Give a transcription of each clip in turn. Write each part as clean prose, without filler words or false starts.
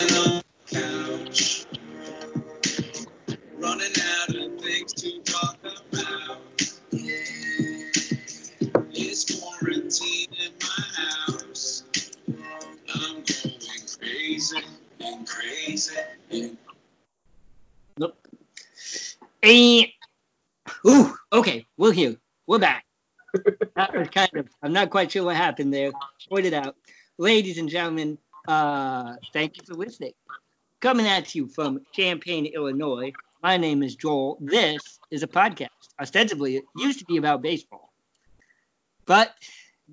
on the couch, running out of things to talk about. Yeah, it's quarantine in my house. I'm going crazy and crazy. And nope. And ooh, okay, we're here. We're back. That was kind of, I'm not quite sure what happened there. Point it out. Ladies and gentlemen, thank you for listening. Coming at you from Champaign, Illinois, my name is Joel. This is a podcast. Ostensibly, it used to be about baseball, but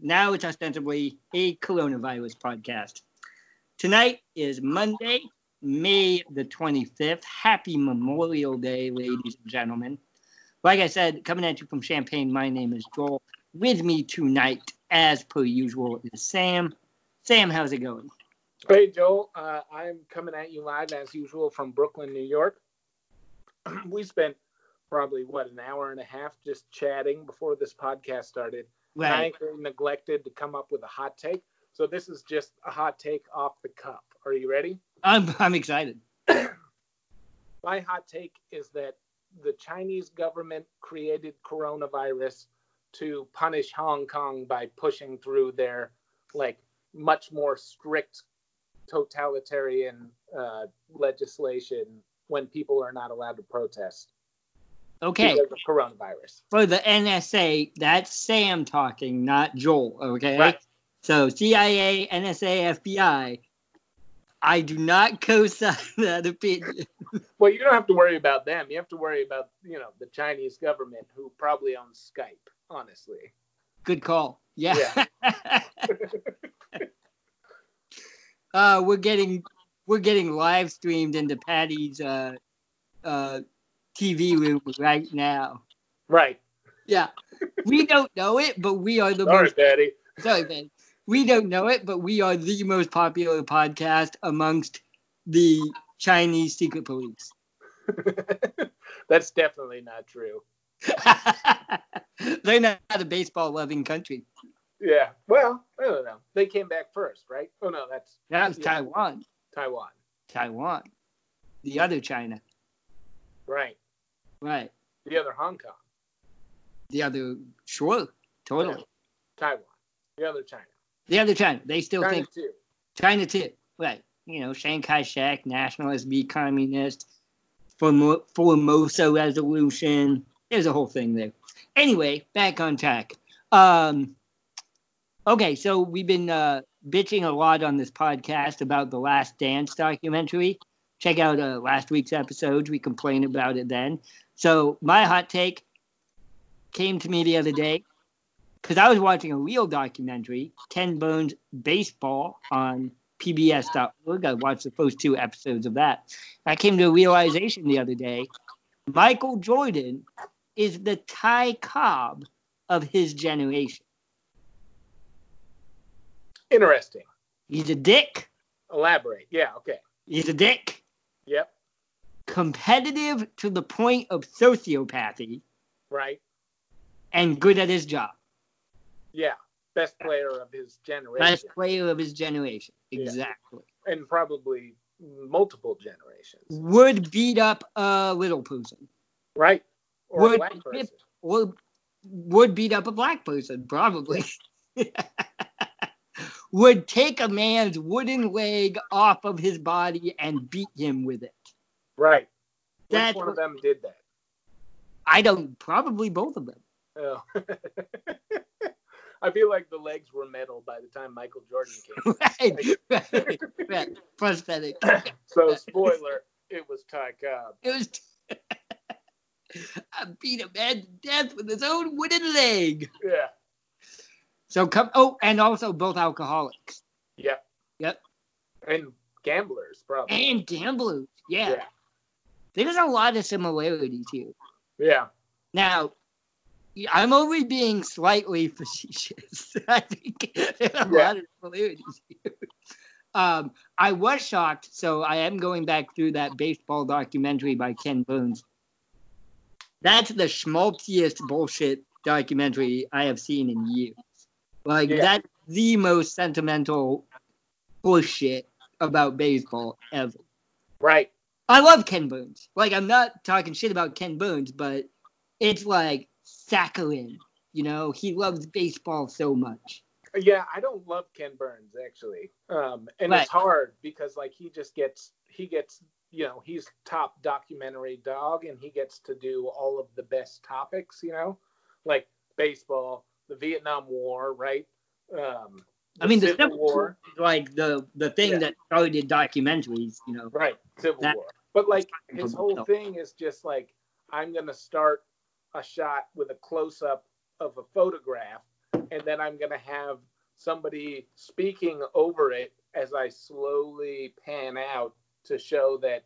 now it's ostensibly a coronavirus podcast. Tonight is Monday, May the 25th. Happy Memorial Day, ladies and gentlemen. Like I said, coming at you from Champaign, my name is Joel. With me tonight, as per usual, is Sam. Sam, how's it going? Hey, Joel. I'm coming at you live, as usual, from Brooklyn, New York. We spent probably, an hour and a half just chatting before this podcast started. Right. I neglected to come up with a hot take, so this is just a hot take off the cuff. Are you ready? I'm excited. My hot take is that the Chinese government created coronavirus to punish Hong Kong by pushing through their, much more strict totalitarian legislation when people are not allowed to protest. Okay. Because of coronavirus. For the NSA, that's Sam talking, not Joel, okay? Right. So CIA, NSA, FBI, I do not co-sign that opinion. Well, you don't have to worry about them. You have to worry about, the Chinese government, who probably owns Skype, honestly. Good call. Yeah. We're getting live streamed into Patty's TV room right now. Right. Yeah. We don't know it, but we are the Sorry, Patty. We don't know it, but we are the most popular podcast amongst the Chinese secret police. That's definitely not true. They're not a baseball-loving country. Yeah. Well, I don't know. They came back first, right? Oh, no, that's Taiwan. Taiwan. The other China. Right. The other Hong Kong. The other, sure, totally. Taiwan. The other China. They still China think too. China too. Right. Chiang Kai-shek, nationalist, be communist, Formosa resolution. There's a whole thing there. Anyway, back on track. Okay, so we've been bitching a lot on this podcast about the Last Dance documentary. Check out last week's episodes. We complained about it then. So my hot take came to me the other day because I was watching a real documentary, Ken Burns Baseball, on PBS.org. I watched the first two episodes of that. I came to a realization the other day. Michael Jordan is the Ty Cobb of his generation. Interesting. He's a dick. Elaborate. Yeah, okay. He's a dick. Yep. Competitive to the point of sociopathy. Right. And good at his job. Yeah. Best player of his generation. Exactly. Yeah. And probably multiple generations. Would beat up a little person. Right. Or a black person. Or would beat up a black person, probably. Would take a man's wooden leg off of his body and beat him with it. Right. Which one of them did that? Probably both of them. Oh. I feel like the legs were metal by the time Michael Jordan came. Right. Prosthetic. So, spoiler, it was Ty Cobb. I beat a man to death with his own wooden leg. Yeah. So and also both alcoholics. Yep. And gamblers, probably. Yeah. There's a lot of similarities here. Yeah. Now, I'm only being slightly facetious. I think there's a lot of similarities here. I was shocked, so I am going back through that baseball documentary by Ken Burns. That's the schmaltziest bullshit documentary I have seen in years. That's the most sentimental bullshit about baseball ever. Right. I love Ken Burns. Like, I'm not talking shit about Ken Burns, but it's like Saccharin. You know, he loves baseball so much. Yeah, I don't love Ken Burns, actually. And right. It's hard because, like, he gets, you know, he's top documentary dog, and he gets to do all of the best topics, you know, like baseball, the Vietnam War, right? The Civil War. Like, the thing that started documentaries, you know. Right, Civil War. But, like, his whole thing is just, like, I'm going to start a shot with a close-up of a photograph, and then I'm going to have somebody speaking over it as I slowly pan out to show that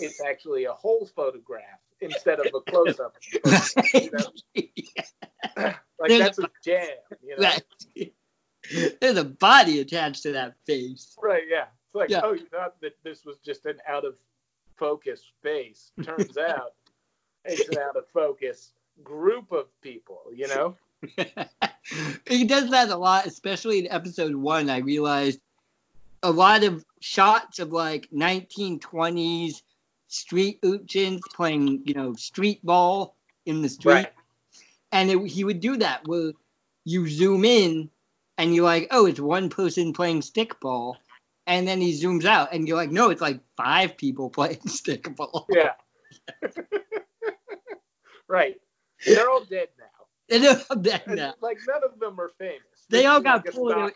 it's actually a whole photograph instead of a close-up. You know? Yeah. Like, that's a jam, you know? Right. There's a body attached to that face. Right, yeah. It's like, oh, you thought that this was just an out-of-focus face. Turns out it's an out-of-focus group of people, you know? He does that a lot, especially in episode 1. I realized a lot of shots of like 1920s street urchins playing, you know, street ball in the street. Right. And he would do that where you zoom in and you're like, oh, it's one person playing stickball. And then he zooms out and you're like, no, it's like 5 people playing stickball. Yeah. Right. They're all dead now. They're all dead now. Like, none of them are famous. They all got like pulled out.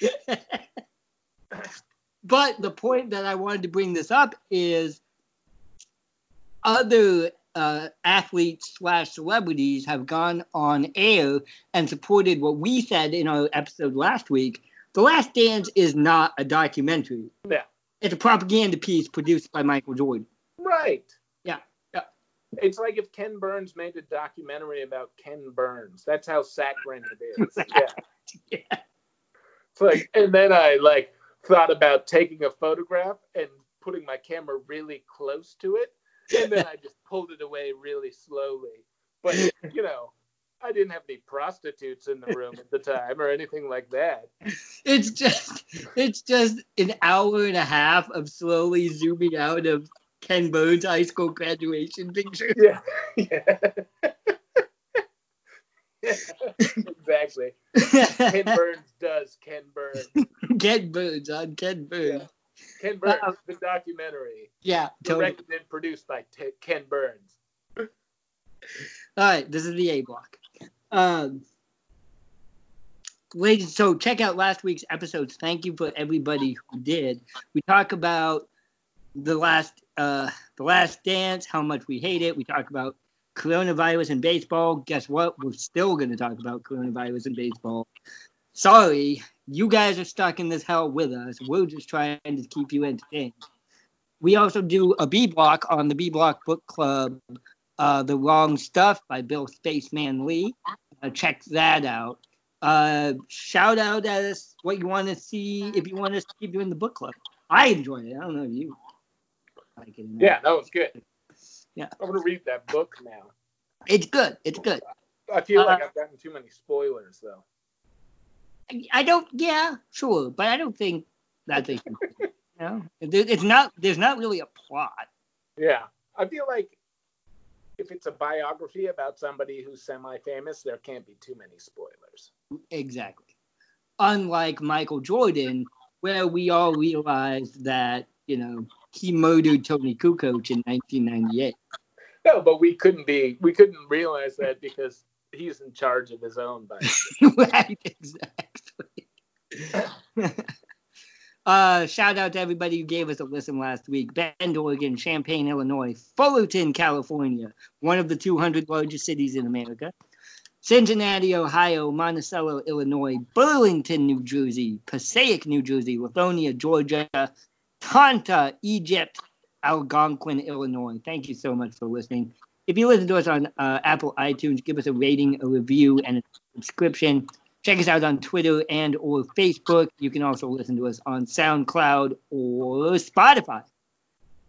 Yeah. But the point that I wanted to bring this up is other athletes / celebrities have gone on air and supported what we said in our episode last week. The Last Dance is not a documentary. Yeah. It's a propaganda piece produced by Michael Jordan. Right. It's like if Ken Burns made a documentary about Ken Burns. That's how saccharine it is. Yeah. Yeah. It's like, and then I like thought about taking a photograph and putting my camera really close to it, and then I just pulled it away really slowly. But you know, I didn't have any prostitutes in the room at the time or anything like that. It's just an hour and a half of slowly zooming out of Ken Burns' high school graduation picture. Yeah. Yeah. Yeah. Exactly. Ken Burns does Ken Burns. Ken Burns on Ken Burns. Yeah. Ken Burns, the documentary. Yeah. Directed and produced by Ken Burns. All right. This is the A block. Ladies, so check out last week's episodes. Thank you for everybody who did. We talk about The Last Dance, how much we hate it. We talk about coronavirus and baseball. Guess what? We're still going to talk about coronavirus and baseball. Sorry, you guys are stuck in this hell with us. We're just trying to keep you entertained. We also do a B block on the B Block Book Club, The Wrong Stuff by Bill Spaceman Lee. Check that out. Shout out at us what you want to see, if you want us to keep doing the book club. I enjoyed it. I don't know if you like it. Yeah, that was good. Yeah, I'm gonna read that book now. It's good. It's good. I feel like I've gotten too many spoilers though. I don't. Yeah, sure, but I don't think that they. You know, it's not. There's not really a plot. Yeah, I feel like if it's a biography about somebody who's semi-famous, there can't be too many spoilers. Exactly. Unlike Michael Jordan, where we all realized that, you know, he murdered Tony Kukoc in 1998. No, but we couldn't realize that because he's in charge of his own body. Right, exactly. Shout out to everybody who gave us a listen last week. Bend, Oregon, Champaign, Illinois, Fullerton, California, one of the 200 largest cities in America. Cincinnati, Ohio, Monticello, Illinois, Burlington, New Jersey, Passaic, New Jersey, Lithonia, Georgia, Tanta, Egypt, Algonquin, Illinois. Thank you so much for listening. If you listen to us on Apple iTunes, give us a rating, a review, and a subscription. Check us out on Twitter and or Facebook. You can also listen to us on SoundCloud or Spotify. All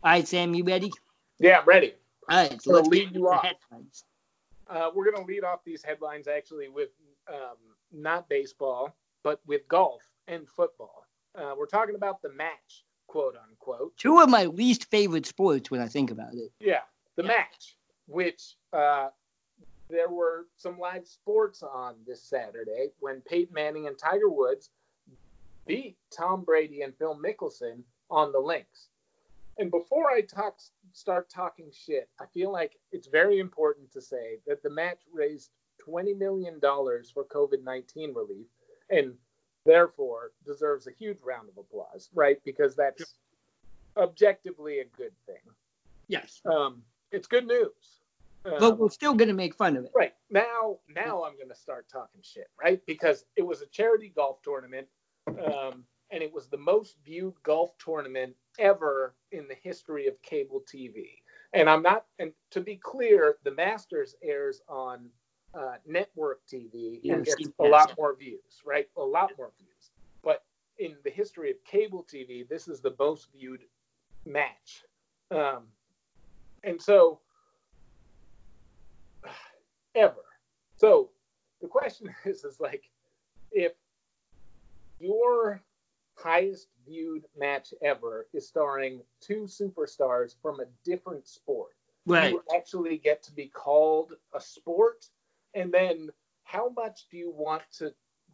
right, Sam, you ready? Yeah, I'm ready. All right, so let's lead you off. We're going to lead off these headlines actually with not baseball, but with golf. in football. We're talking about the match, quote unquote. Two of my least favorite sports when I think about it. Yeah, the match, which there were some live sports on this Saturday when Peyton Manning and Tiger Woods beat Tom Brady and Phil Mickelson on the links. And before I start talking shit, I feel like it's very important to say that the match raised $20 million for COVID-19 relief and therefore deserves a huge round of applause, right? Because that's objectively a good thing. Yes. It's good news. But we're still going to make fun of it. Right. Now I'm going to start talking shit, right? Because it was a charity golf tournament. And it was the most viewed golf tournament ever in the history of cable TV. And to be clear, the Masters airs on network TV and gets a lot more views, right? A lot more views. But in the history of cable TV, this is the most viewed match. And so, ever. So the question is like, if your highest viewed match ever is starring two superstars from a different sport, right, you actually get to be called a sport? And then how much do you want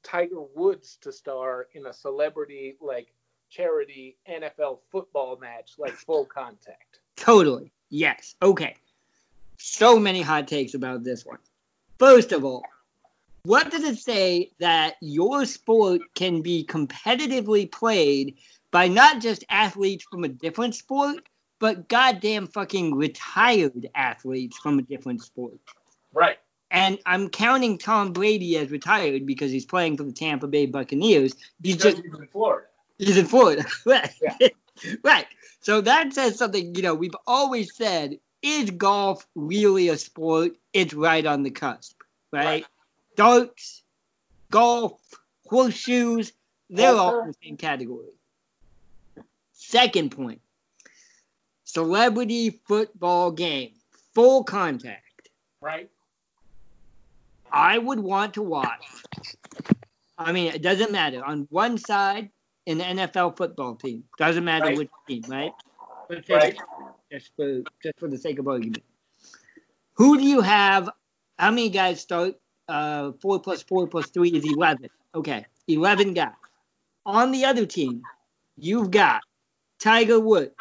Tiger Woods to star in a celebrity, like, charity NFL football match, like Full Contact? Totally. Yes. Okay. So many hot takes about this one. First of all, what does it say that your sport can be competitively played by not just athletes from a different sport, but goddamn fucking retired athletes from a different sport? Right. And I'm counting Tom Brady as retired because he's playing for the Tampa Bay Buccaneers. He's in Florida. He's in Florida. Right. Yeah. Right. So that says something, we've always said, is golf really a sport? It's right on the cusp. Right. Darts, golf, horseshoes, they're all in the same category. Second point, celebrity football game, Full Contact. Right. I would want to watch, it doesn't matter, on one side, an NFL football team. Doesn't matter which team, right? Right. Just for the sake of argument. Who do you have? How many guys start? 4 + 4 + 3 is 11. Okay, 11 guys. On the other team, you've got Tiger Woods.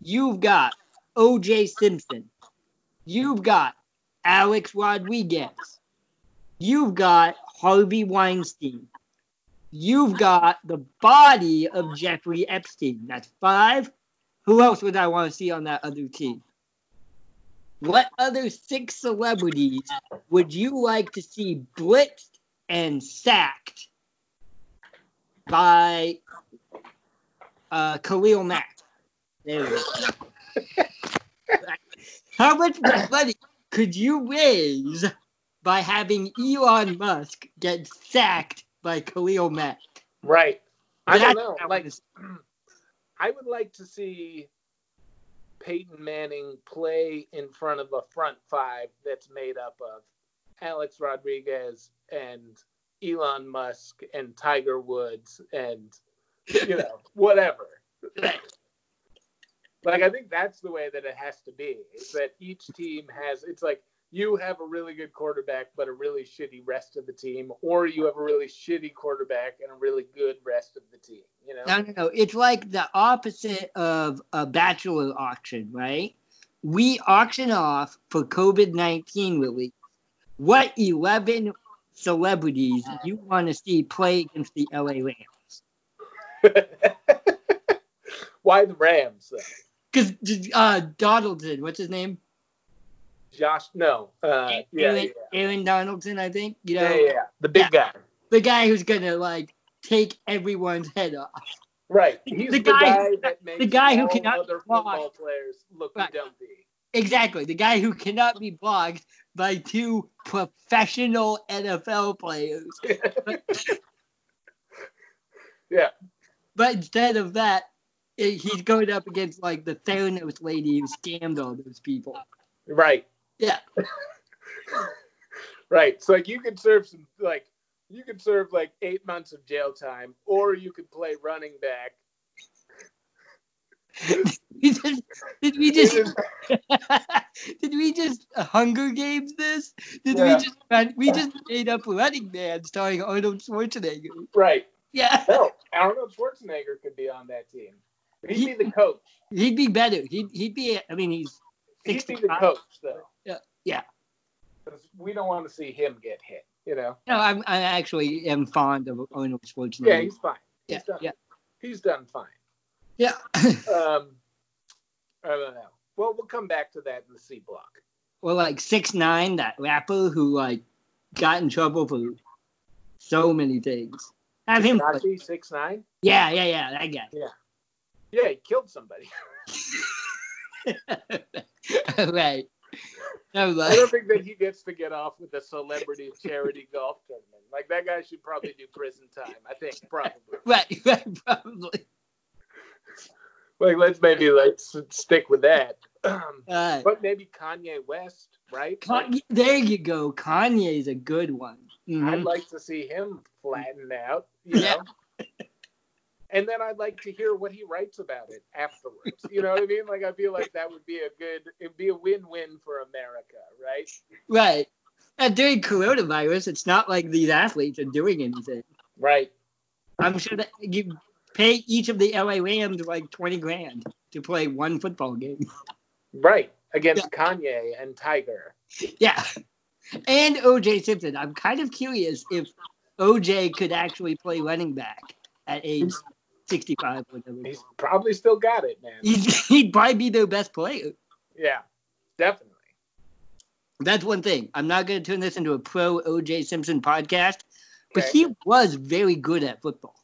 You've got O.J. Simpson. You've got Alex Rodriguez. You've got Harvey Weinstein. You've got the body of Jeffrey Epstein. That's 5. Who else would I want to see on that other team? What other 6 celebrities would you like to see blitzed and sacked by Khalil Mack? There we go. How much money could you raise by having Elon Musk get sacked by Khalil Mack? Right. I don't know. I would like to see Peyton Manning play in front of a front 5 that's made up of Alex Rodriguez and Elon Musk and Tiger Woods and, whatever. Like, I think that's the way that it has to be, is that each team it's like you have a really good quarterback but a really shitty rest of the team, or you have a really shitty quarterback and a really good rest of the team. No. It's like the opposite of a bachelor auction, right? We auction off for COVID-19 relief. What 11 celebrities do you want to see play against the LA Rams? Why the Rams, though? Because Donaldson, what's his name? Aaron Donaldson, I think. The big guy. The guy who's going to, take everyone's head off. Right. He's the guy who cannot other football players look dumpy. Exactly. The guy who cannot be blocked by 2 professional NFL players. Yeah. But instead of that, he's going up against, the Theranos lady who scammed all those people. Right. Yeah. Right. So you could serve some you could serve like 8 months of jail time, or you could play running back. Did we just Hunger Games this? We just made up Running Man starring Arnold Schwarzenegger. Right. Yeah. No, Arnold Schwarzenegger could be on that team. He'd be the coach. He'd be better. He'd be the coach though. Yeah. Yeah. Because we don't want to see him get hit, you know. No, I actually am fond of Arnold Schwarzenegger. Yeah, he's fine. He's done fine. Yeah. I don't know. Well, we'll come back to that in the C block. Well, like 6ix9ine, that rapper who like got in trouble for so many things. Have him. 6ix9ine. Yeah. That guy. Yeah, he killed somebody. Right. I don't think that he gets to get off with a celebrity charity golf tournament. Like that guy should probably do prison time. I think probably. Right, probably. Like, let's maybe stick with that. But maybe Kanye West, right? There you go. Kanye's a good one. Mm-hmm. I'd like to see him flattened out, you know? And then I'd like to hear what he writes about it afterwards. You know what I mean? Like, I feel like that would be it'd be a win-win for America, right? Right. And during coronavirus, it's not like these athletes are doing anything. Right. I'm sure that you... pay each of the LA Rams like $20,000 to play one football game. Right. Against Kanye and Tiger. Yeah. And OJ Simpson. I'm kind of curious if OJ could actually play running back at age 65. He's probably still got it, man. He'd probably be their best player. Yeah, definitely. That's one thing. I'm not going to turn this into a pro OJ Simpson podcast, but he was very good at football.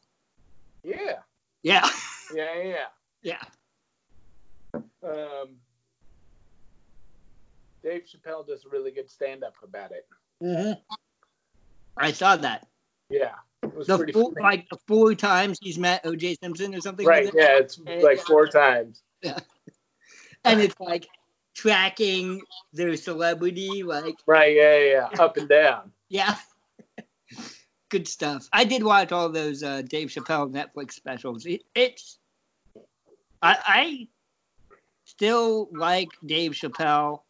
Yeah. Dave Chappelle does really good stand-up about it. Mm-hmm. I saw that. Yeah. It was pretty funny. Like the 4 times he's met O.J. Simpson or something. Right, like that. Yeah, it's like 4 times. Yeah. And it's like tracking their celebrity. Like. Right, yeah. Up and down. Yeah. Good stuff. I did watch all those Dave Chappelle Netflix specials. I still like Dave Chappelle,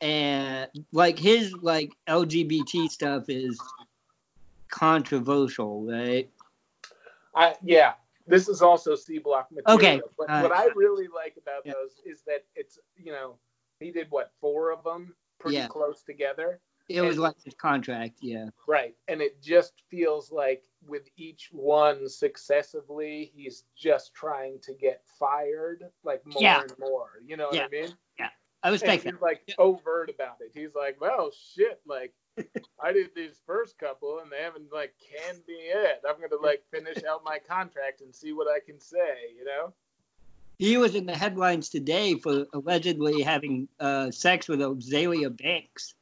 and like his like LGBT stuff is controversial, right? This is also C Block material. Okay. But what I really like about those is that it's, you know, he did what, 4 of them pretty close together. It was like his contract, yeah. Right, and it just feels like with each one successively, he's just trying to get fired, like more and more. You know what I mean? Yeah, I respect that. He's like overt about it. He's like, well, shit, like I did these first couple, and they haven't like can be it. I'm gonna like finish out my contract and see what I can say. You know? He was in the headlines today for allegedly having sex with Azalea Banks.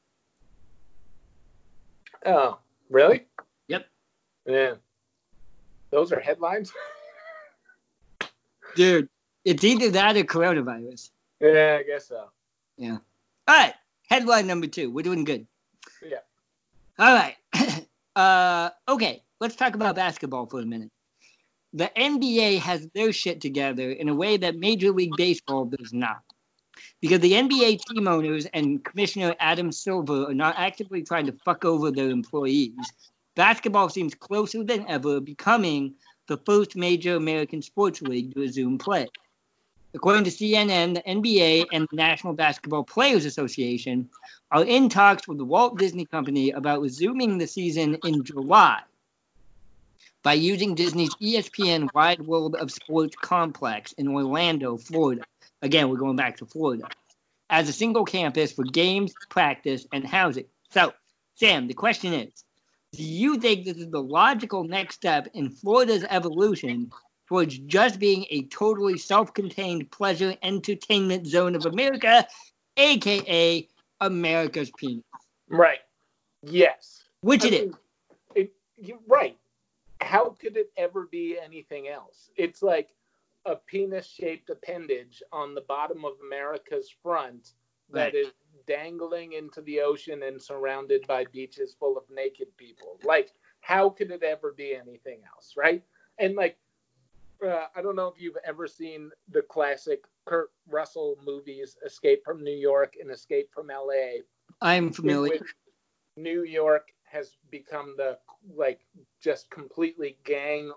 Oh, really? Yep. Yeah. Those are headlines? Dude, it's either that or coronavirus. Yeah, I guess so. Yeah. All right. Headline number 2. We're doing good. Yeah. All right. Okay. Let's talk about basketball for a minute. The NBA has their shit together in a way that Major League Baseball does not. Because the NBA team owners and Commissioner Adam Silver are not actively trying to fuck over their employees, basketball seems closer than ever becoming the first major American sports league to resume play. According to CNN, the NBA and the National Basketball Players Association are in talks with the Walt Disney Company about resuming the season in July by using Disney's ESPN Wide World of Sports complex in Orlando, Florida. Again, we're going back to Florida, as a single campus for games, practice, and housing. So, Sam, the question is, do you think this is the logical next step in Florida's evolution towards just being a totally self-contained pleasure entertainment zone of America, a.k.a. America's penis? Right. Yes. Which it is. You're right. How could it ever be anything else? It's like a penis-shaped appendage on the bottom of America's front that is dangling into the ocean and surrounded by beaches full of naked people. Like, how could it ever be anything else, right? And like, I don't know if you've ever seen the classic Kurt Russell movies, Escape from New York and Escape from LA. I'm familiar. New York has become the like just completely gang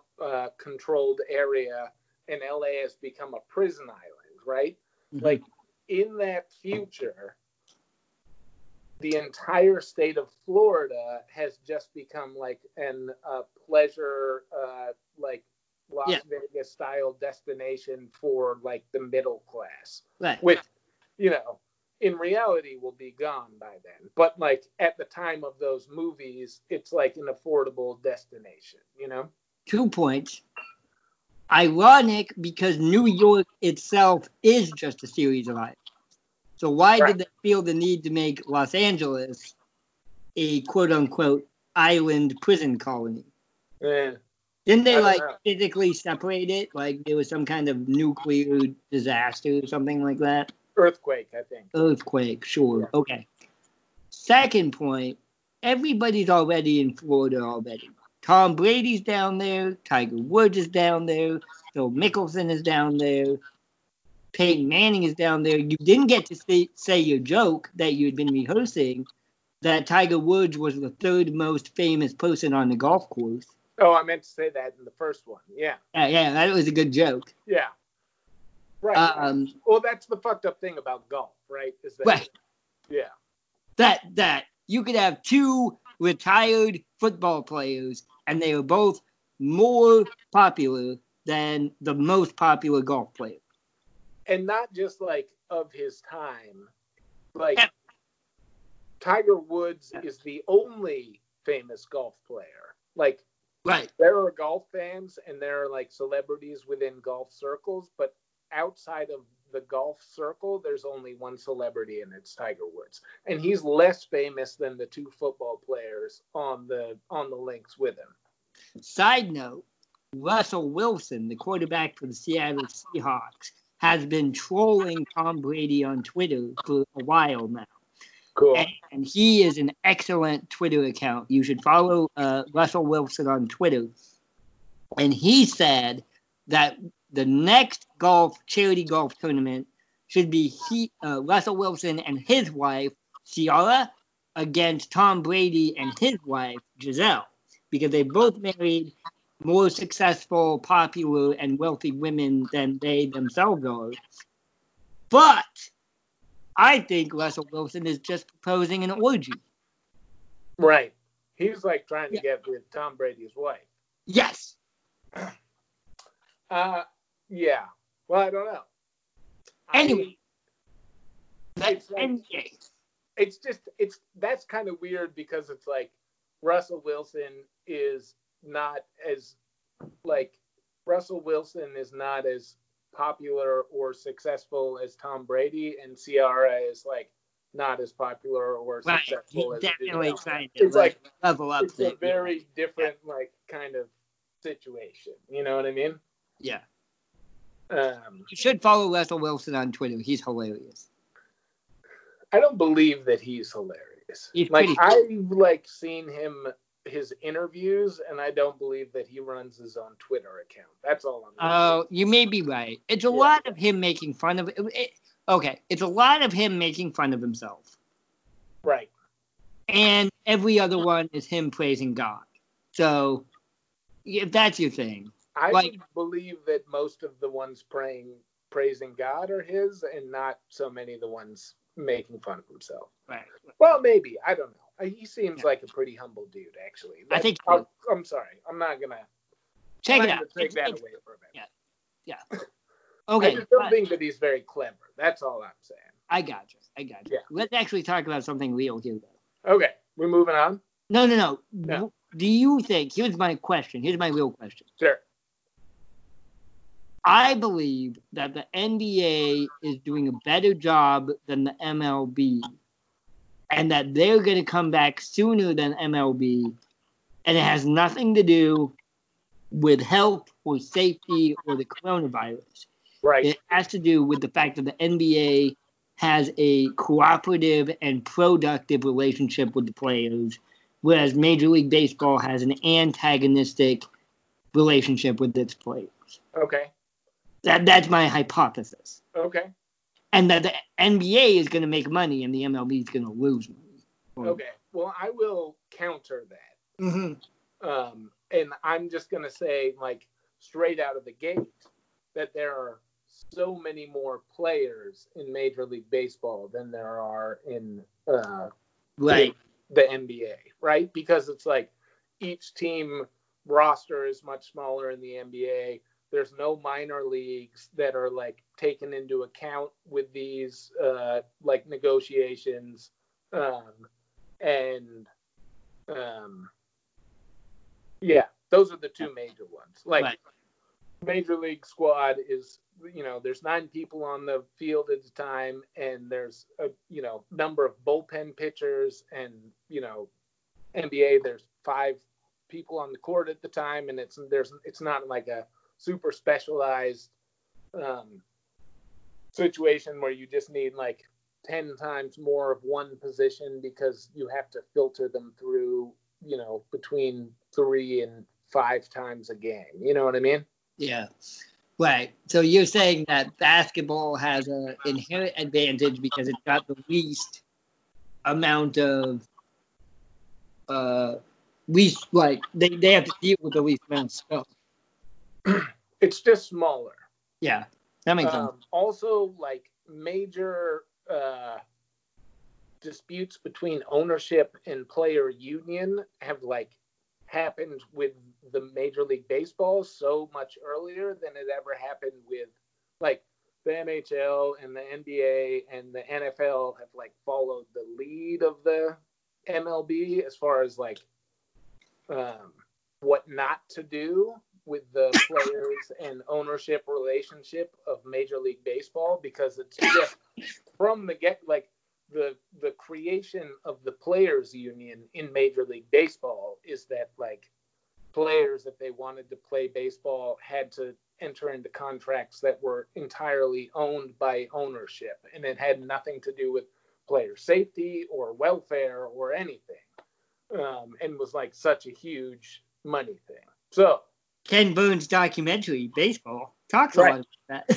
controlled area, and LA has become a prison island, right? Mm-hmm. Like in that future, the entire state of Florida has just become like an pleasure, like Las Vegas style destination for like the middle class, right? Which, you know, in reality will be gone by then. But like at the time of those movies, it's like an affordable destination, you know? 2 points. Ironic, because New York itself is just a series of islands. So why did they feel the need to make Los Angeles a quote-unquote island prison colony? Yeah. Didn't they like physically separate it? Like there was some kind of nuclear disaster or something like that? Earthquake, I think. Earthquake, sure. Yeah. Okay. Second point, everybody's already in Florida already. Tom Brady's down there. Tiger Woods is down there. Phil Mickelson is down there. Peyton Manning is down there. You didn't get to say your joke that you had been rehearsing, that Tiger Woods was the third most famous person on the golf course. Oh, I meant to say that in the first one, yeah. Yeah, that was a good joke. Yeah. Right. Well, that's the fucked up thing about golf, right? Is that, right. Yeah. That you could have two retired football players, and they are both more popular than the most popular golf player. And not just like of his time. Like Tiger Woods is the only famous golf player. Like there are golf fans and there are like celebrities within golf circles, but outside of the golf circle, there's only one celebrity, and it's Tiger Woods, and he's less famous than the two football players on the links with him. Side note: Russell Wilson, the quarterback for the Seattle Seahawks, has been trolling Tom Brady on Twitter for a while now. Cool. And he is an excellent Twitter account. You should follow Russell Wilson on Twitter. And he said that the next charity golf tournament should be Russell Wilson and his wife, Ciara, against Tom Brady and his wife, Giselle, because they both married more successful, popular, and wealthy women than they themselves are. But I think Russell Wilson is just proposing an orgy. Right. He's like trying to get with Tom Brady's wife. Yes. Yeah. Well, I don't know. Anyway, that's NBA. It's just that's kind of weird because it's like Russell Wilson is not as popular or successful as Tom Brady, and Ciara is like not as popular or successful as definitely trying to like level up. It's a very different like kind of situation. You know what I mean? Yeah. You should follow Russell Wilson on Twitter. He's hilarious. I don't believe that he's hilarious. He's like I've like seen his interviews, and I don't believe that he runs his own Twitter account. That's all I'm saying. Oh, you may be right. It's a lot of him making fun of it's a lot of him making fun of himself. Right. And every other one is him praising God. So if that's your thing. I would believe that most of the ones praising God are his, and not so many of the ones making fun of himself. Right. Well, maybe. I don't know. He seems like a pretty humble dude, actually. That's, I think. I'm sorry. I'm not going to check it out. Take that away for a minute. Yeah. Okay. I just don't think that he's very clever. That's all I'm saying. I got you. Yeah. Let's actually talk about something real here, though. Okay. We're moving on? No. Do you think? Here's my question. Here's my real question. Sure. I believe that the NBA is doing a better job than the MLB, and that they're going to come back sooner than MLB, and it has nothing to do with health or safety or the coronavirus. Right. It has to do with the fact that the NBA has a cooperative and productive relationship with the players, whereas Major League Baseball has an antagonistic relationship with its players. Okay. That's my hypothesis. Okay. And that the NBA is going to make money and the MLB is going to lose money. Okay. Well, I will counter that. Mm-hmm. And I'm just going to say, like, straight out of the gate, that there are so many more players in Major League Baseball than there are in the NBA, right? Because it's like each team roster is much smaller in the NBA. There's no minor leagues that are like taken into account with these like negotiations. Yeah, those are the two major ones. Like major league squad is, you know, there's 9 people on the field at a time, and there's a, you know, number of bullpen pitchers, and, you know, NBA, there's 5 people on the court at the time, and it's not like a super specialized situation where you just need like 10 times more of one position because you have to filter them through, you know, between 3 and 5 times a game. You know what I mean? Yeah. Right. So you're saying that basketball has an inherent advantage because it's got the least amount of they have to deal with the least amount of stuff. It's just smaller. Yeah, that makes sense. Also, like, major disputes between ownership and player union have, like, happened with the Major League Baseball so much earlier than it ever happened with, like, the NHL and the NBA and the NFL have, like, followed the lead of the MLB as far as, like, what not to do with the players and ownership relationship of Major League Baseball, because it's just from the get, like, the creation of the players union in Major League Baseball is that, like, players, if they wanted to play baseball, had to enter into contracts that were entirely owned by ownership, and it had nothing to do with player safety or welfare or anything, and was, like, such a huge money thing. So Ken Burns' documentary, Baseball, talks a lot about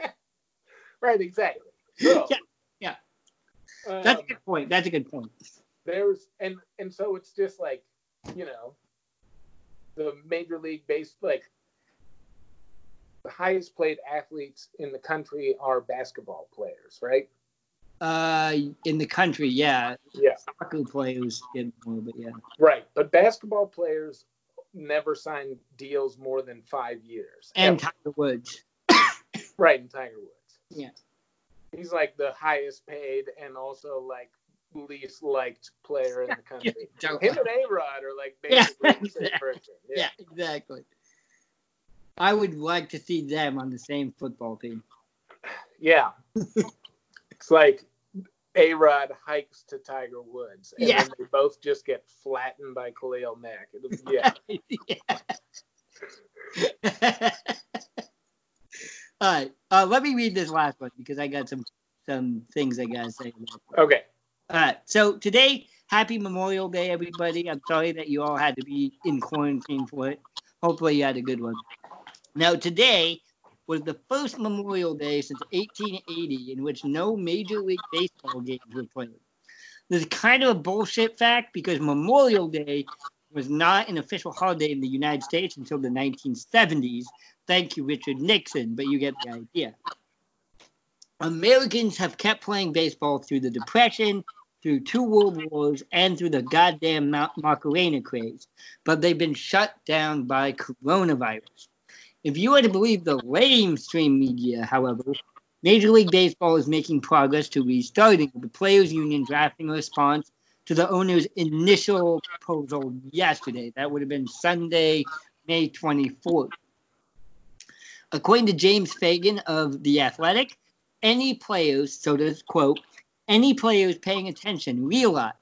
that. Right, exactly. So, yeah. That's a good point. There's and so it's just like, you know, the Major League Baseball, like, the highest paid athletes in the country are basketball players, right? In the country, yeah. Yeah. Soccer players get more, but yeah. Right, but basketball players never signed deals more than 5 years. And ever. Tiger Woods. Right, and Tiger Woods. Yeah. He's like the highest paid and also like least liked player in the country. Him and A-Rod are like basically the same person. Yeah, exactly. I would like to see them on the same football team. Yeah. It's like A-Rod hikes to Tiger Woods, and then they both just get flattened by Khalil Mack. All right, let me read this last one because I got some things I gotta say about it. Okay. All right, so today, happy Memorial Day, everybody. I'm sorry that you all had to be in quarantine for it. Hopefully you had a good one. Now, today was the first Memorial Day since 1880 in which no Major League Baseball games were played. This is kind of a bullshit fact because Memorial Day was not an official holiday in the United States until the 1970s. Thank you, Richard Nixon, but you get the idea. Americans have kept playing baseball through the Depression, through 2 world wars, and through the goddamn Macarena craze, but they've been shut down by coronavirus. If you are to believe the lamestream media, however, Major League Baseball is making progress to restarting the Players Union drafting a response to the owner's initial proposal yesterday. That would have been Sunday, May 24th. According to James Fagan of The Athletic, any players, so this quote, any players paying attention realize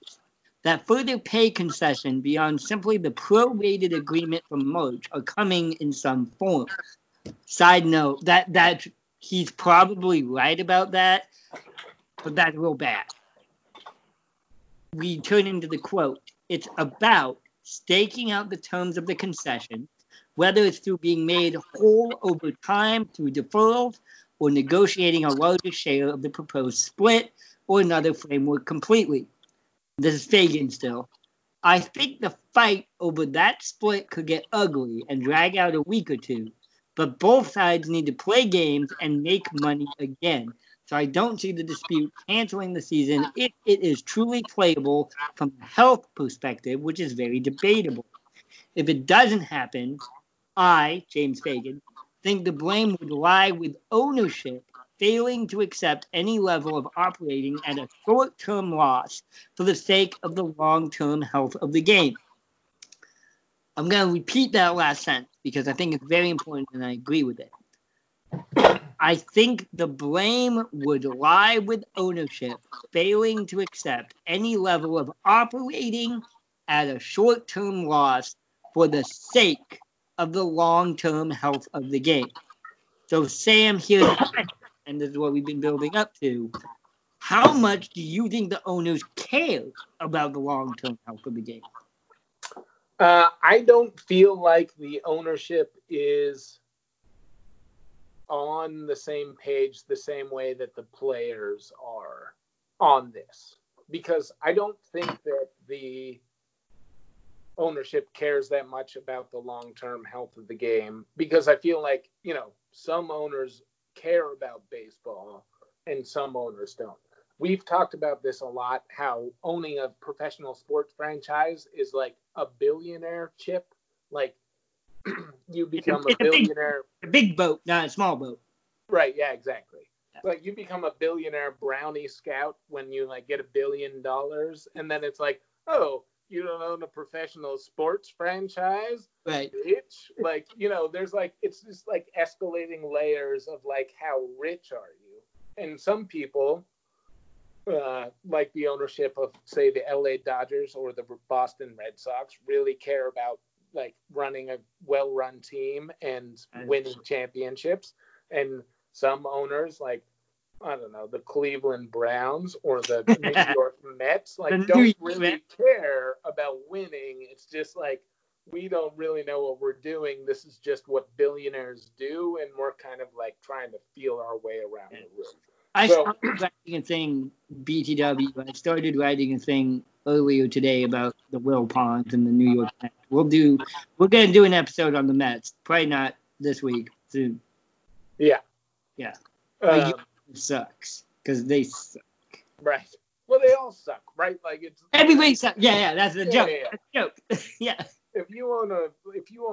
that further pay concession beyond simply the prorated agreement from March are coming in some form. Side note, that he's probably right about that, but that's real bad. returning to the quote, it's about staking out the terms of the concession, whether it's through being made whole over time through deferrals or negotiating a larger share of the proposed split or another framework completely. This is Fagan still. I think the fight over that split could get ugly and drag out a week or two, but both sides need to play games and make money again. So I don't see the dispute canceling the season if it is truly playable from a health perspective, which is very debatable. If it doesn't happen, I, James Fagan, think the blame would lie with ownership failing to accept any level of operating at a short-term loss for the sake of the long-term health of the game. I'm going to repeat that last sentence because I think it's very important and I agree with it. I think the blame would lie with ownership failing to accept any level of operating at a short-term loss for the sake of the long-term health of the game. So Sam, here's the question, and this is what we've been building up to. How much do you think the owners care about the long-term health of the game? I don't feel like the ownership is on the same page the same way that the players are on this, because I don't think that the ownership cares that much about the long-term health of the game, because I feel like, you know, some owners care about baseball and some owners don't. We've talked about this a lot, how owning a professional sports franchise is like a billionaire chip. Like you become a billionaire. A big boat, not a small boat. Right. Yeah, exactly. Yeah. Like you become a billionaire brownie scout when you like get $1 billion. And then it's like, oh, you don't own a professional sports franchise, right? Bitch. Like, you know, there's like, it's just like escalating layers of like, how rich are you? And some people, like the ownership of, say, the LA Dodgers or the Boston Red Sox, really care about like running a well-run team and winning championships. And some owners, like, I don't know, the Cleveland Browns or the New York Mets, like, don't really care about winning. It's just like, we don't really know what we're doing. This is just what billionaires do, and we're kind of like trying to feel our way around the room. I started writing a thing, BTW, I started writing a thing earlier today about the Wilpons and the New York Mets. We're going to do an episode on the Mets. Probably not this week, soon. Yeah. Yeah. Sucks because they suck, right? Well, they all suck, right? Like, it's everybody sucks. Yeah, that's the joke. Yeah. Yeah. If you own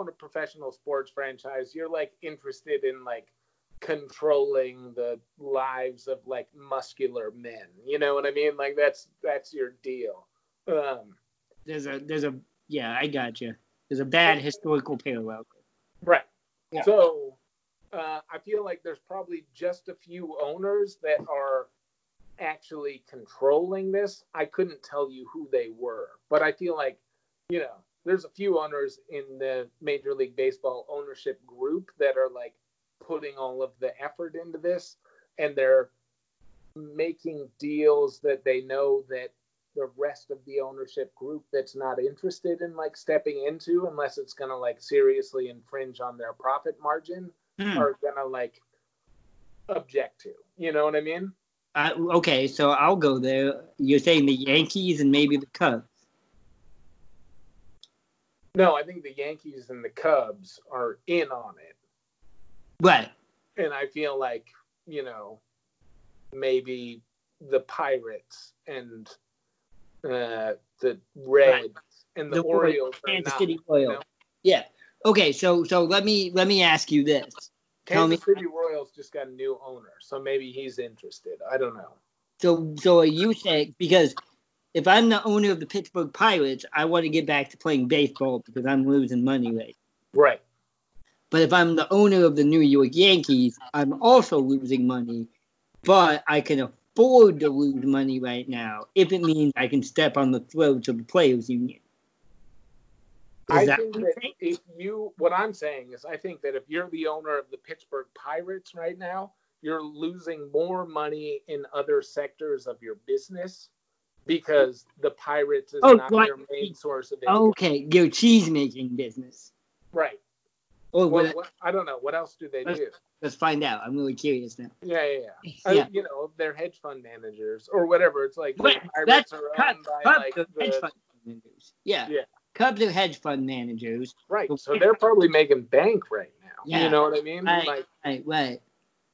a professional sports franchise, you're like interested in like controlling the lives of like muscular men. You know what I mean? Like that's your deal. I got you. There's a bad historical parallel. Right. Yeah. So. I feel like there's probably just a few owners that are actually controlling this. I couldn't tell you who they were, but I feel like, you know, there's a few owners in the Major League Baseball ownership group that are like putting all of the effort into this, and they're making deals that they know that the rest of the ownership group that's not interested in like stepping into, unless it's going to like seriously infringe on their profit margin, are gonna like object to. You know what I mean? Okay, so I'll go there. You're saying the Yankees and maybe the Cubs? No, I think the Yankees and the Cubs are in on it. Right. And I feel like, you know, maybe the Pirates and the Reds and the Orioles are Kansas not. City Royals. You know? Yeah. Okay, so let me ask you this. Kansas City Royals just got a new owner, so maybe he's interested. I don't know. So are you saying, because if I'm the owner of the Pittsburgh Pirates, I want to get back to playing baseball because I'm losing money right now. Right. But if I'm the owner of the New York Yankees, I'm also losing money, but I can afford to lose money right now if it means I can step on the throats of the players' union. What I'm saying is I think that if you're the owner of the Pittsburgh Pirates right now, you're losing more money in other sectors of your business because the Pirates is their main source of income. Okay, your cheese-making business. Right. Or what, I don't know. What else do they do? Let's find out. I'm really curious now. Yeah. You know, they're hedge fund managers or whatever. It's like Pirates are owned by like the hedge fund managers. Yeah. Cubs are hedge fund managers. Right. So they're probably making bank right now. Yeah. You know what I mean? Right.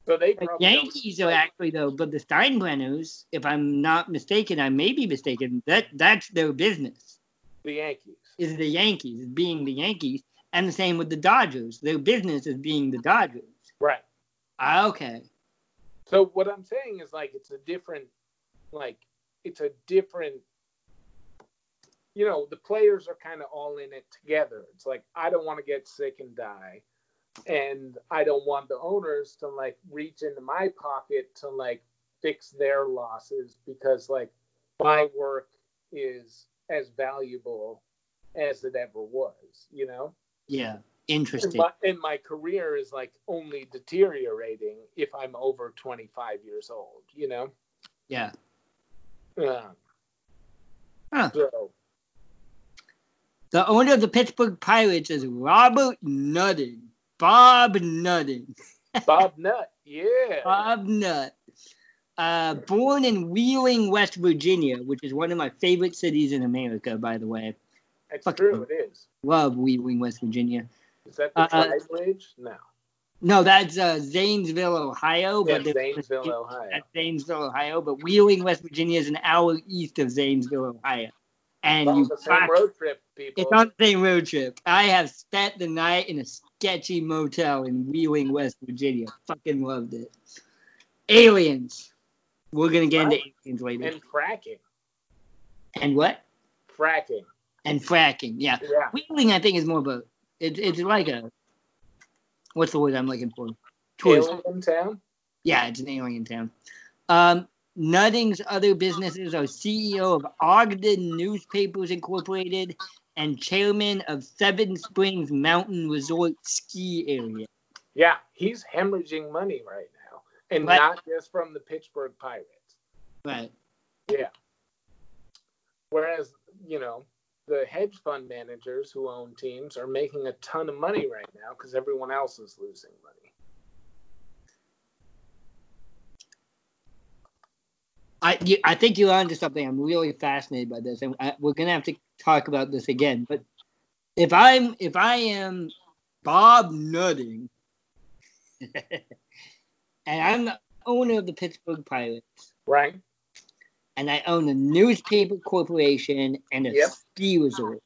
So they probably Yankees are actually though, but the Steinbrenners, if I'm not mistaken, I may be mistaken, that's their business. The Yankees. Is being the Yankees. And the same with the Dodgers. Their business is being the Dodgers. Right. Okay. So what I'm saying is it's a different you know, the players are kind of all in it together. It's like, I don't want to get sick and die. And I don't want the owners to, like, reach into my pocket to, like, fix their losses because, like, my work is as valuable as it ever was, you know? Yeah, interesting. And my career is, like, only deteriorating if I'm over 25 years old, you know? Yeah. So. The owner of the Pittsburgh Pirates is Robert Nutting. Bob Nutting. Bob Nutt, yeah. Bob Nutt. Born in Wheeling, West Virginia, which is one of my favorite cities in America, by the way. That's true, it is. Love Wheeling, West Virginia. Is that the language? No. No, that's Zanesville, Ohio. Yeah, but Wheeling, West Virginia is an hour east of Zanesville, Ohio. And it's on the same road trip, people. It's on the same road trip. I have spent the night in a sketchy motel in Wheeling, West Virginia. Fucking loved it. Aliens. We're going to get into aliens later. And fracking. And what? Fracking. And fracking, yeah. Wheeling, I think, is more of a... It's like a... What's the word I'm looking for? Alien town? Yeah, it's an alien town. Nutting's other businesses are CEO of Ogden Newspapers Incorporated and chairman of Seven Springs Mountain Resort Ski Area. Yeah, he's hemorrhaging money right now, and not just from the Pittsburgh Pirates. Right. Yeah. Whereas, you know, the hedge fund managers who own teams are making a ton of money right now because everyone else is losing money. I think you're onto something. I'm really fascinated by this, and we're gonna have to talk about this again. But if I am Bob Nutting, and I'm the owner of the Pittsburgh Pirates, right? And I own a newspaper corporation and a ski resort,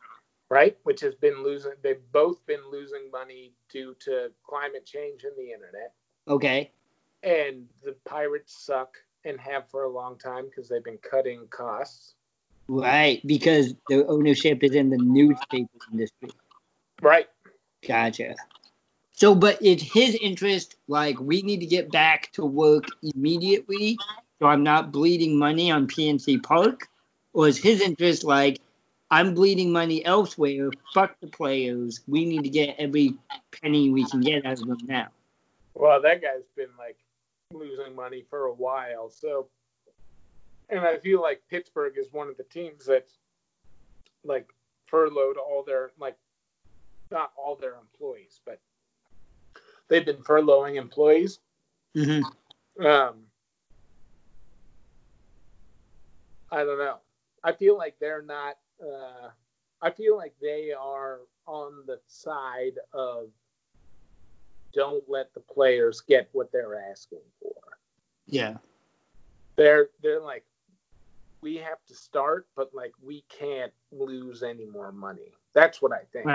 right? Which has been losing. They've both been losing money due to climate change and the internet. Okay. And the Pirates suck. And have for a long time because they've been cutting costs. Right, because the ownership is in the newspaper industry. Right. Gotcha. So, but it's his interest, like, we need to get back to work immediately so I'm not bleeding money on PNC Park? Or is his interest, like, I'm bleeding money elsewhere, fuck the players, we need to get every penny we can get out of them now? Well, that guy's been, like, losing money for a while, so, and I feel like Pittsburgh is one of the teams that, like, furloughed all their, like, not all their employees, but they've been furloughing employees. Mm-hmm. I don't know. I feel like they're not. I feel like they are on the side of. Don't let the players get what they're asking for. Yeah. They're like, we have to start, but, like, we can't lose any more money. That's what I think.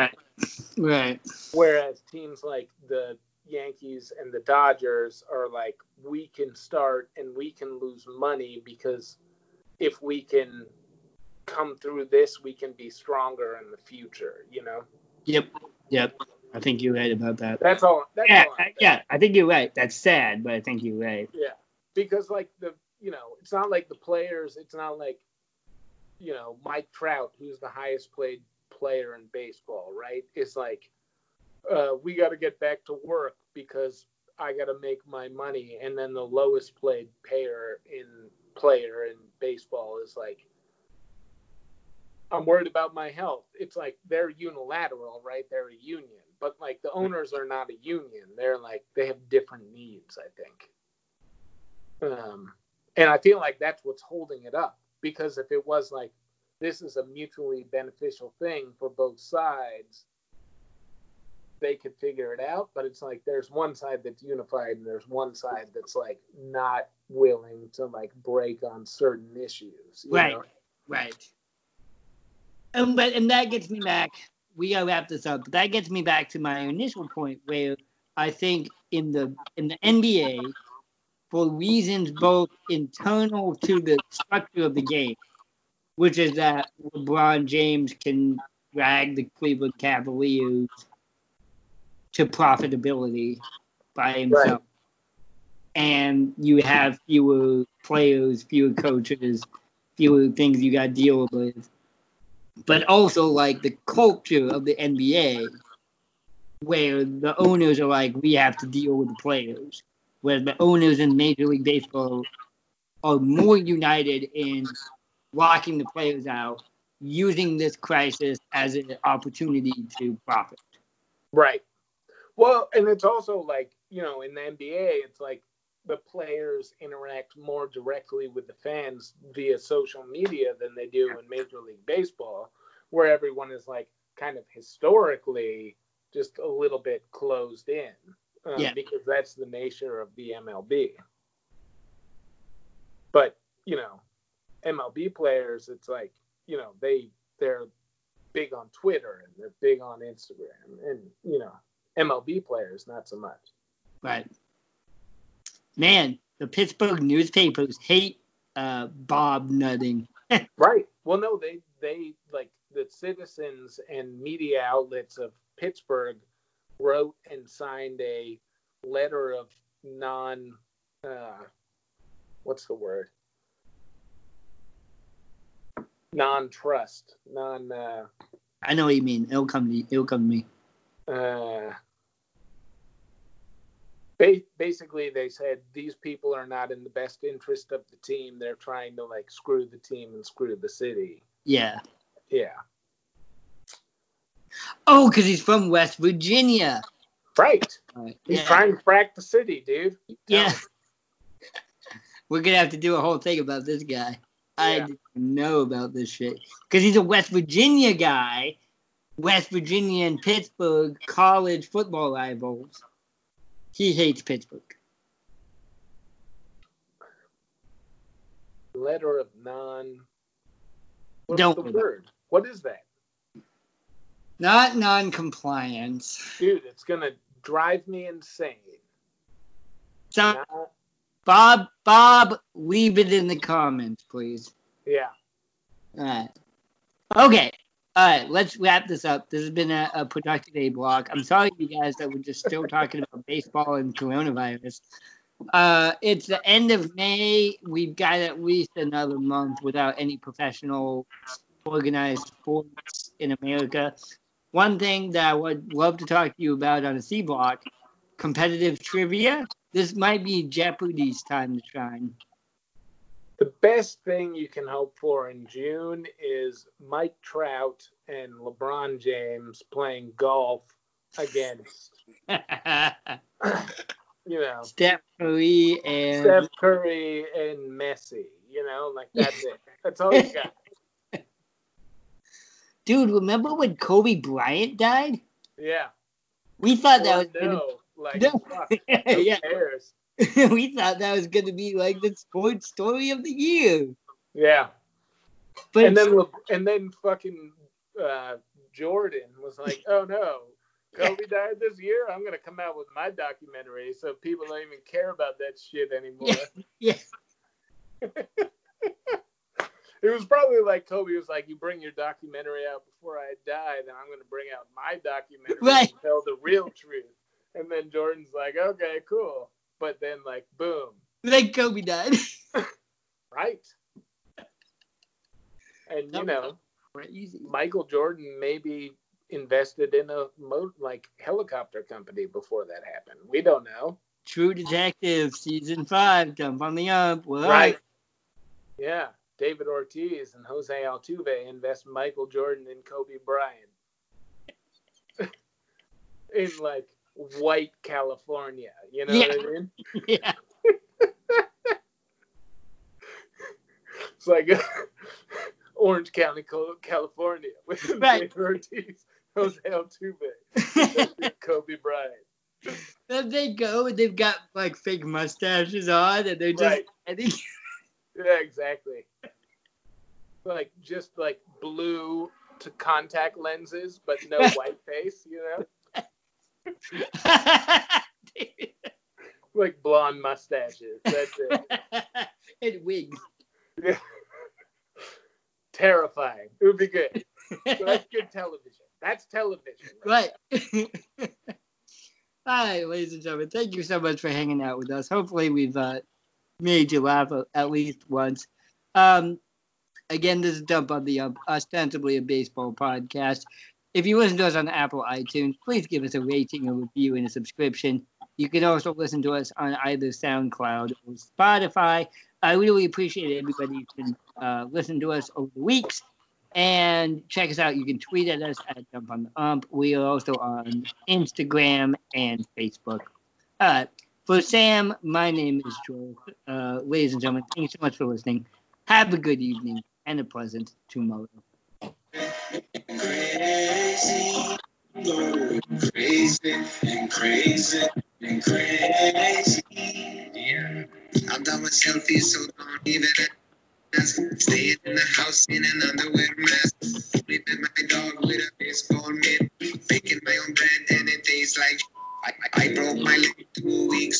Right. Whereas teams like the Yankees and the Dodgers are like, we can start and we can lose money because if we can come through this, we can be stronger in the future, you know? Yep. I think you're right about that. That's all. I think you're right. That's sad, but I think you're right. Yeah, because, like, it's not like the players. It's not like, you know, Mike Trout, who's the highest paid player in baseball, right? It's like, we got to get back to work because I got to make my money, and then the lowest paid player in baseball is like, I'm worried about my health. It's like they're unilateral, right? They're a union, but like the owners are not a union. They're like, they have different needs, I think. And I feel like that's what's holding it up, because if it was like, this is a mutually beneficial thing for both sides, they could figure it out. But it's like, there's one side that's unified and there's one side that's like not willing to like break on certain issues. Right. And that gets me back. We gotta wrap this up, but that gets me back to my initial point where I think in the NBA, for reasons both internal to the structure of the game, which is that LeBron James can drag the Cleveland Cavaliers to profitability by himself, right, and you have fewer players, fewer coaches, fewer things you got to deal with. But also, like, the culture of the NBA, where the owners are like, we have to deal with the players. Whereas the owners in Major League Baseball are more united in locking the players out, using this crisis as an opportunity to profit. Right. Well, and it's also like, you know, in the NBA, it's like the players interact more directly with the fans via social media than they do in Major League Baseball, where everyone is like kind of historically just a little bit closed in, because that's the nature of the MLB. But, you know, MLB players, it's like, you know, they're big on Twitter and they're big on Instagram, and, you know, MLB players, not so much. Right. Man, the Pittsburgh newspapers hate Bob Nutting. Right. Well, no, they like the citizens and media outlets of Pittsburgh wrote and signed a letter of non-trust. I know what you mean. It'll come to me. Basically, they said these people are not in the best interest of the team. They're trying to like screw the team and screw the city. Yeah. Oh, because he's from West Virginia. Right. He's trying to frack the city, dude. Yeah. We're gonna have to do a whole thing about this guy. I didn't know about this shit because he's a West Virginia guy. West Virginia and Pittsburgh college football rivals. He hates Pittsburgh. Letter of non... What's the word? What is that? Not non-compliance. Dude, it's going to drive me insane. So, Bob, leave it in the comments, please. Yeah. All right. Okay. All right, let's wrap this up. This has been a productive day block. I'm sorry, you guys, that we're just still talking about baseball and coronavirus. It's the end of May. We've got at least another month without any professional organized sports in America. One thing that I would love to talk to you about on a C block, competitive trivia. This might be Jeopardy's time to shine. The best thing you can hope for in June is Mike Trout and LeBron James playing golf against, you know, Steph Curry and Messi. You know, like that's it. That's all you got. Dude, remember when Kobe Bryant died? Yeah. We thought Who cares? We thought that was going to be like the sports story of the year. Yeah. But and then fucking Jordan was like, oh no, Kobe died this year? I'm going to come out with my documentary so people don't even care about that shit anymore. Yeah. It was probably like Kobe was like, you bring your documentary out before I die, then I'm going to bring out my documentary and tell the real truth. And then Jordan's like, okay, cool. But then, like, boom. Then Kobe died. Right. And, you know, Michael Jordan maybe invested in a, helicopter company before that happened. We don't know. True Detective Season 5, jump on the up. Well, right. Yeah. David Ortiz and Jose Altuve invest Michael Jordan and Kobe Bryant in like white California. You know what I mean? Yeah. It's like Orange County, California, with David Ortiz, Jose Altuve, Kobe Bryant. Then they go and they've got like fake mustaches on, and they're just. Right. Yeah, exactly. Like just like blue to contact lenses, but no white face, you know. Like blonde mustaches. That's it. And wigs. Yeah. Terrifying. It would be good. So that's good television. That's television. Right. All right, ladies and gentlemen, thank you so much for hanging out with us. Hopefully, we've made you laugh at least once. Again, this is Dump on the Ump, ostensibly a baseball podcast. If you listen to us on Apple iTunes, please give us a rating, a review, and a subscription. You can also listen to us on either SoundCloud or Spotify. I really appreciate everybody who's been listening to us over the weeks. And check us out. You can tweet at us at Dump on the Ump. We are also on Instagram and Facebook. All right. For Sam, my name is Joel. Ladies and gentlemen, thank you so much for listening. Have a good evening and a pleasant tomorrow. Crazy, crazy, and crazy, and crazy. Yeah. I'm done with selfies, so don't even ask. Staying in the house in an underwear mask. Sleeping my dog with a baseball mitt. Making my own bread and it tastes like I broke my leg 2 weeks